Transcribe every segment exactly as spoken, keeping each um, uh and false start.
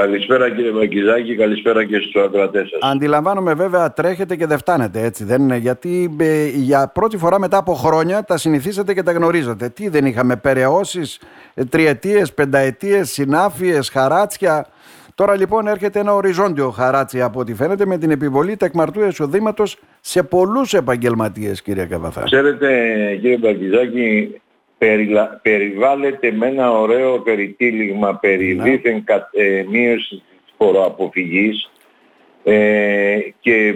Καλησπέρα κύριε Μακηδάκη, καλησπέρα και στους ακροατές σας. Αντιλαμβάνομαι βέβαια τρέχετε και δεν φτάνετε, έτσι δεν είναι? Γιατί ε, για πρώτη φορά μετά από χρόνια τα συνηθίσατε και τα γνωρίζατε. Τι δεν είχαμε, περαιώσεις, τριετίες, πενταετίες, συνάφειες, χαράτσια? Τώρα λοιπόν έρχεται ένα οριζόντιο χαράτσι από ό,τι φαίνεται με την επιβολή τεκμαρτού εισοδήματος σε πολλούς επαγγελματίες, κύριε Καββαθά. Ξέρετε κύριε Μακηδάκη, Περιλα... περιβάλλεται με ένα ωραίο περιτύλιγμα περί δίθεν κα... ε, μείωσης της φοροαποφυγής ε, και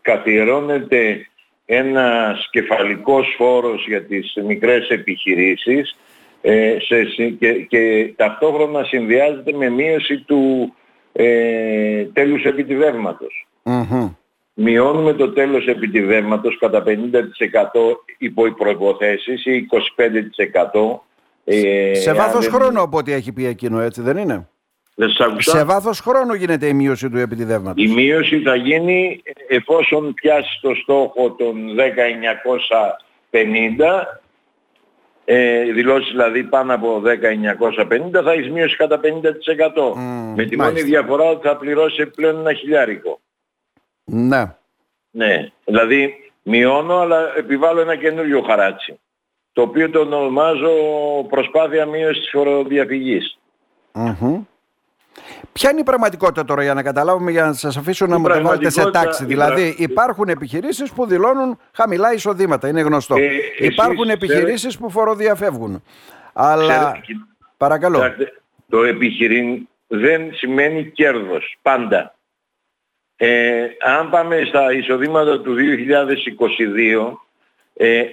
καθιερώνεται ένας κεφαλικός φόρος για τις μικρές επιχειρήσεις ε, σε, και, και ταυτόχρονα συνδυάζεται με μείωση του ε, τέλους επιτιδεύματος. Mm-hmm. Μειώνουμε το τέλος επιτιδεύματος κατά πενήντα τοις εκατό υπό οι προϋποθέσεις ή είκοσι πέντε τοις εκατό. Ε, σε βάθος δεν... χρόνου από ό,τι έχει πει εκείνο, έτσι δεν είναι? Δεν σας ακούσατε. Σε βάθος χρόνου γίνεται η μείωση του επιτιδεύματος. Η μείωση θα γίνει εφόσον πιάσει το στόχο των δέκα χιλιάδες εννιακόσια πενήντα, ε, δηλώσει δηλαδή πάνω από δέκα χιλιάδες εννιακόσια πενήντα, θα έχει μείωση κατά πενήντα τοις εκατό. Mm, με τη μόνη διαφορά ότι θα πληρώσει πλέον ένα χιλιάρικο. Ναι. Ναι, δηλαδή μειώνω αλλά επιβάλλω ένα καινούριο χαράτσι, το οποίο το ονομάζω προσπάθεια μείωσης της φοροδιαφυγής. Mm-hmm. Ποια είναι η πραγματικότητα τώρα, για να καταλάβουμε, για να σας αφήσω η να μου το βάλετε σε τάξη? Δηλαδή υπάρχουν επιχειρήσεις που δηλώνουν χαμηλά εισοδήματα, είναι γνωστό. Ε, υπάρχουν επιχειρήσεις ξέρε... που φοροδιαφεύγουν. Αλλά ξέρε... παρακαλώ. Το επιχειρήν δεν σημαίνει κέρδος πάντα. Ε, αν πάμε στα εισοδήματα του δύο χιλιάδες είκοσι δύο, ε,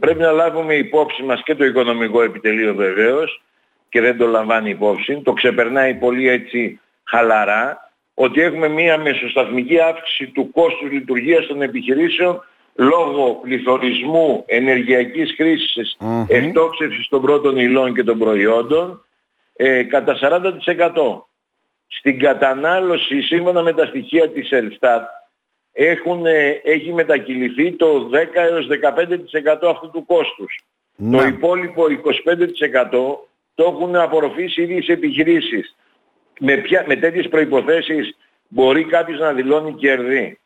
πρέπει να λάβουμε υπόψη μας και το οικονομικό επιτελείο βεβαίως, και δεν το λαμβάνει υπόψη, το ξεπερνάει πολύ έτσι χαλαρά, ότι έχουμε μία μεσοσταθμική αύξηση του κόστους λειτουργίας των επιχειρήσεων λόγω πληθωρισμού, ενεργειακής χρήσης, mm-hmm. εκτόξευσης των πρώτων υλών και των προϊόντων ε, κατά σαράντα τοις εκατό. Στην κατανάλωση, σύμφωνα με τα στοιχεία της ΕΛΣΤΑΤ, έχουν, έχει μετακυληθεί το δέκα έως δεκαπέντε τοις εκατό αυτού του κόστους. Να. Το υπόλοιπο είκοσι πέντε τοις εκατό το έχουν απορροφήσει οι ίδιες επιχειρήσεις. Με, ποια, με τέτοιες προϋποθέσεις μπορεί κάποιος να δηλώνει κέρδη.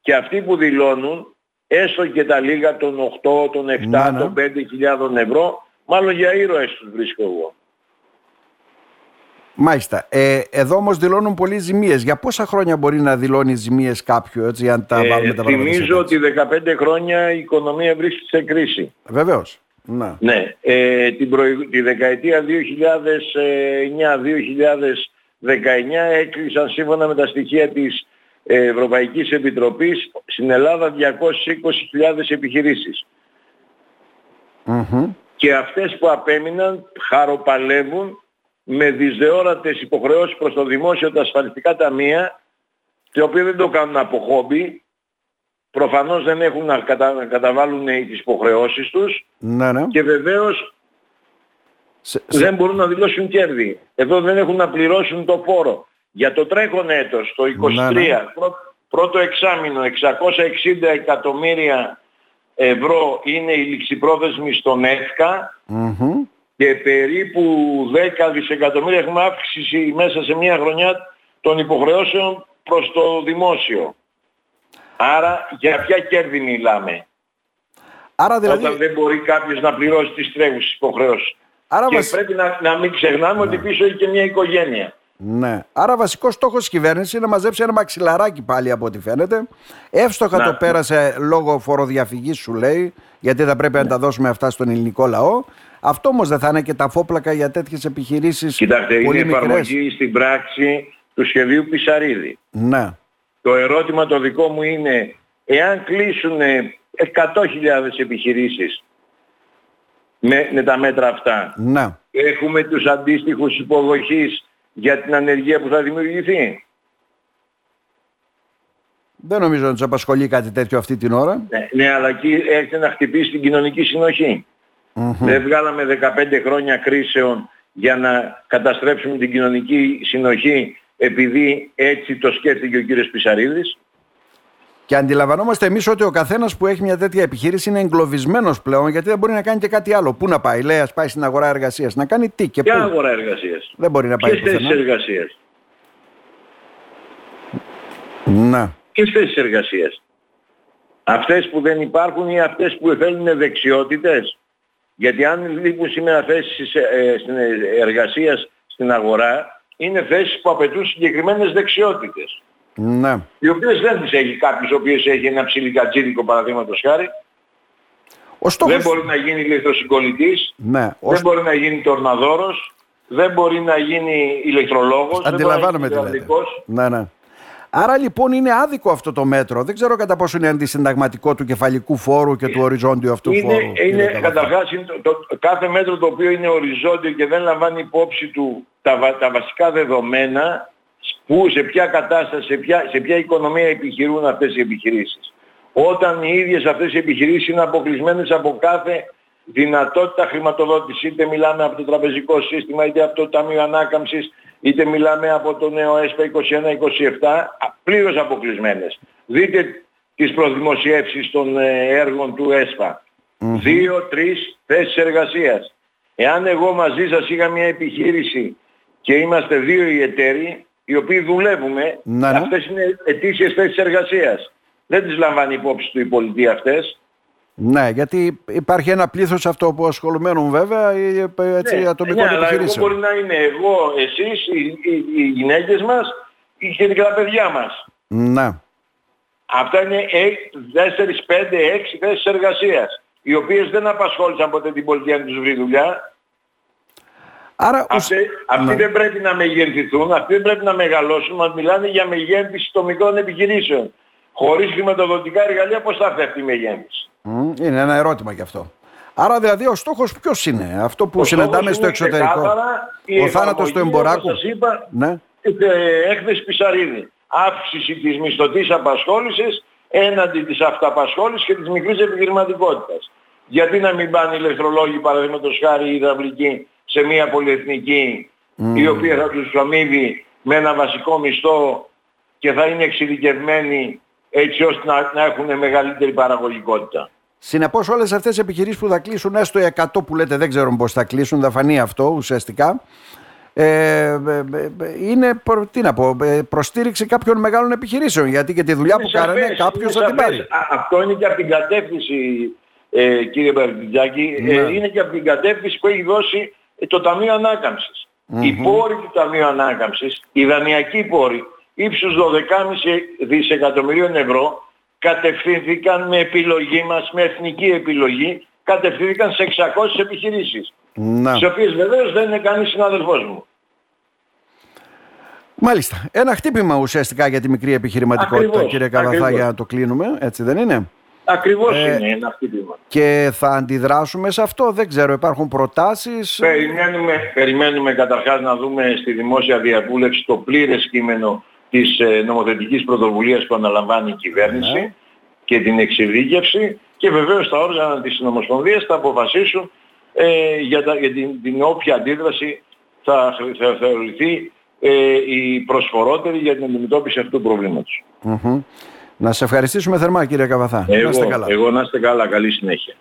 Και αυτοί που δηλώνουν, έστω και τα λίγα των οκτώ, των εφτά, να, ναι. των πέντε χιλιάδων ευρώ, μάλλον για ήρωες τους βρίσκω εγώ. Μάλιστα. Ε, εδώ όμως δηλώνουν πολλές ζημίες. Για πόσα χρόνια μπορεί να δηλώνει ζημίες κάποιο, έτσι, αν τα ε, βάλουμε τα πράγματα? Θυμίζω ότι δεκαπέντε χρόνια η οικονομία βρίσκεται σε κρίση. Βεβαίως. Να. Ναι. Ε, την προ... Τη δεκαετία δύο χιλιάδες εννιά με δύο χιλιάδες δεκαεννιά έκλεισαν, σύμφωνα με τα στοιχεία της Ευρωπαϊκής Επιτροπής, στην Ελλάδα διακόσιες είκοσι χιλιάδες επιχειρήσεις. Mm-hmm. Και αυτές που απέμειναν χαροπαλεύουν με δυσδεόρατες υποχρεώσεις προς το δημόσιο, τα ασφαλιστικά ταμεία, τα οποία δεν το κάνουν από χόμπι, προφανώς δεν έχουν να, κατα... να καταβάλουν τις υποχρεώσεις τους, ναι, ναι. και βεβαίως σε, σε... δεν μπορούν να δηλώσουν κέρδη. Εδώ δεν έχουν να πληρώσουν το φόρο. Για το τρέχον έτος, το είκοσι τρία, ναι, ναι. Πρω... πρώτο εξάμηνο, εξακόσια εξήντα εκατομμύρια ευρώ είναι η ληξιπρόθεσμη στον ΕΦΚΑ, mm-hmm. και περίπου δέκα δισεκατομμύρια έχουμε αύξηση μέσα σε μια χρονιά των υποχρεώσεων προς το δημόσιο. Άρα για ποια κέρδη μιλάμε? Άρα δηλαδή... Όταν δεν μπορεί κάποιος να πληρώσει τις τρέχουσες υποχρεώσεις. Άρα και βασι... πρέπει να, να μην ξεχνάμε, ναι. ότι πίσω έχει και μια οικογένεια. Ναι. Άρα βασικός στόχος της κυβέρνησης είναι να μαζέψει ένα μαξιλαράκι πάλι από ό,τι φαίνεται. Εύστοχα να. Το πέρασε λόγω φοροδιαφυγής, σου λέει, γιατί θα πρέπει να τα δώσουμε αυτά στον ελληνικό λαό. Αυτό όμως δεν θα είναι και τα φόπλακα για τέτοιες επιχειρήσεις? Κοιτάξτε, είναι εφαρμογή στην πράξη του σχεδίου Πισσαρίδη. Ναι. Το ερώτημα το δικό μου είναι, εάν κλείσουν εκατό χιλιάδες επιχειρήσεις με, με τα μέτρα αυτά, ναι. έχουμε τους αντίστοιχους υποδοχείς για την ανεργία που θα δημιουργηθεί? Δεν νομίζω να τους απασχολεί κάτι τέτοιο αυτή την ώρα. Ναι, ναι, αλλά εκεί έρχεται να χτυπήσει την κοινωνική συνοχή. Mm-hmm. Δεν βγάλαμε δεκαπέντε χρόνια κρίσεων για να καταστρέψουμε την κοινωνική συνοχή επειδή έτσι το σκέφτηκε ο κύριος Πισσαρίδης. Και αντιλαμβανόμαστε εμείς ότι ο καθένας που έχει μια τέτοια επιχείρηση είναι εγκλωβισμένος πλέον, γιατί δεν μπορεί να κάνει και κάτι άλλο. Πού να πάει, λέει, ας πάει στην αγορά εργασίας. Να κάνει τι και πού. Ποια αγορά εργασίας? Δεν μπορεί να πάει πουθενά. Ποιες θέσεις εργασίας? Να. Ποιες θέσεις εργασίας? Αυτές που δεν υπάρχουν ή αυτές που θέλουν δεξιότητες? Γιατί αν λείπουν σήμερα θέσεις εργασίας στην αγορά, είναι θέσεις που απαιτούν συγκεκριμένες δεξιότητες. Ναι. Οι οποίες δεν τις έχει κάποιος ο οποίος έχει ένα ψιλικατζίδικο, παραδείγματος χάρη. Στόχος... Δεν μπορεί να γίνει ηλεκτροσυγκολητής, ναι, ο... δεν μπορεί να γίνει τορναδόρος, δεν μπορεί να γίνει ηλεκτρολόγος, δεν μπορεί να γίνει ηλεκτρολόγος. Ναι, ναι. Άρα λοιπόν είναι άδικο αυτό το μέτρο. Δεν ξέρω κατά πόσο είναι αντισυνταγματικό του κεφαλικού φόρου και του οριζόντιου αυτού είναι, φόρου. Είναι καταρχάς κάθε μέτρο το οποίο είναι οριζόντιο και δεν λαμβάνει υπόψη του τα, τα βασικά δεδομένα. Πού, σε ποια κατάσταση, σε ποια, σε ποια οικονομία επιχειρούν αυτές οι επιχειρήσεις. Όταν οι ίδιες αυτές οι επιχειρήσεις είναι αποκλεισμένες από κάθε δυνατότητα χρηματοδότηση, είτε μιλάμε από το τραπεζικό σύστημα, είτε από το Ταμείο Ανάκαμψης, είτε μιλάμε από το νέο ΕΣΠΑ είκοσι ένα είκοσι επτά, πλήρως αποκλεισμένες. Δείτε τις προσδημοσιεύσεις των έργων του ΕΣΠΑ. Mm-hmm. Δύο, τρεις θέσεις εργασίας. Εάν εγώ μαζί σας είχα μια επιχείρηση και είμαστε δύο οι εταίροι, οι οποίοι δουλεύουμε, να, ναι. Αυτές είναι ετήσιες θέσεις εργασίας. Δεν τις λαμβάνει υπόψη του η πολιτεία αυτές. Ναι, γιατί υπάρχει ένα πλήθος αυτοαποσχολουμένων βέβαια ή έτσι, ναι, ατομικών ναι, επιχειρήσεων. Μπορεί να είναι εγώ, εσείς, οι, οι, οι γυναίκες μας και τα παιδιά μας. Ναι. Αυτά είναι τέσσερις, πέντε, έξι θέσεις εργασίας, οι οποίες δεν απασχόλησαν ποτέ την πολιτεία να τους βρει δουλειά. Άρα, αυτοί, αυτοί ναι. δεν πρέπει να μεγενθηθούν, αυτοί δεν πρέπει να μεγαλώσουν, μας μιλάνε για μεγέθυνση των μικρών επιχειρήσεων. Χωρίς χρηματοδοτικά εργαλεία πώς θα φεύγει η μεγέθυνση? Mm, είναι ένα ερώτημα γι' αυτό. Άρα δηλαδή ο στόχος ποιος είναι? Αυτό που ο συναντάμε στο εξωτερικό. Ο θάνατος του εμποράκου. Όπως σας είπα, ναι. Έκθεση Πισσαρίδη. Αύξηση της μισθωτής απασχόλησης έναντι της αυταπασχόλησης και της μικρής επιχειρηματικότητας. Γιατί να μην πάνε ηλεκτρολόγοι, παραδείγματος χάρη, υδραυλικοί σε μια πολυεθνική mm. η οποία θα τους αμείβει με ένα βασικό μισθό και θα είναι εξειδικευμένοι έτσι ώστε να, να έχουν μεγαλύτερη παραγωγικότητα. Συνεπώς όλες αυτές οι επιχειρήσεις που θα κλείσουν, έστω εκατό που λέτε δεν ξέρουν πώς θα κλείσουν, θα φανεί αυτό ουσιαστικά, ε, είναι τι να πω, προστήριξη κάποιων μεγάλων επιχειρήσεων, γιατί και τη δουλειά είναι που κάνανε κάποιος θα την πάρει. Αυτό είναι και από την κατεύθυνση, ε, κύριε Παπαδάκη, ναι. ε, είναι και από την κατεύθυνση που έχει δώσει το Ταμείο Ανάκαμψης. Mm-hmm. Οι πόροι του Ταμείου Ανάκαμψης, οι δανειακοί πόροι, ύψους δώδεκα κόμμα πέντε δισεκατομμυρίων ευρώ, κατευθύνθηκαν με επιλογή μας, με εθνική επιλογή, κατευθύνθηκαν σε εξακόσιες επιχειρήσεις. Mm-hmm. Στις οποίες βεβαίως δεν είναι κανείς συνάδελφός μου. Μάλιστα. Ένα χτύπημα ουσιαστικά για τη μικρή επιχειρηματικότητα, ακριβώς, κύριε Καββαθά, για να το κλείνουμε, έτσι δεν είναι? Ακριβώς ε, είναι ένα χτύπημα. Και θα αντιδράσουμε σε αυτό, δεν ξέρω, υπάρχουν προτάσεις? Περιμένουμε, περιμένουμε καταρχάς να δούμε στη δημόσια διαβούλευση το πλήρες κείμενο της ε, νομοθετικής πρωτοβουλίας που αναλαμβάνει η κυβέρνηση, ναι. και την εξειδίκευση και βεβαίως τα όργανα της Ομοσπονδίας θα αποφασίσουν ε, για, τα, για την, την όποια αντίδραση θα, θα θεωρηθεί ε, η προσφορότερη για την αντιμετώπιση αυτού του προβλήματος. Mm-hmm. Να σας ευχαριστήσουμε θερμά, κύριε Καββαθά. Εγώ, να είστε καλά. Εγώ να είστε καλά. Καλή συνέχεια.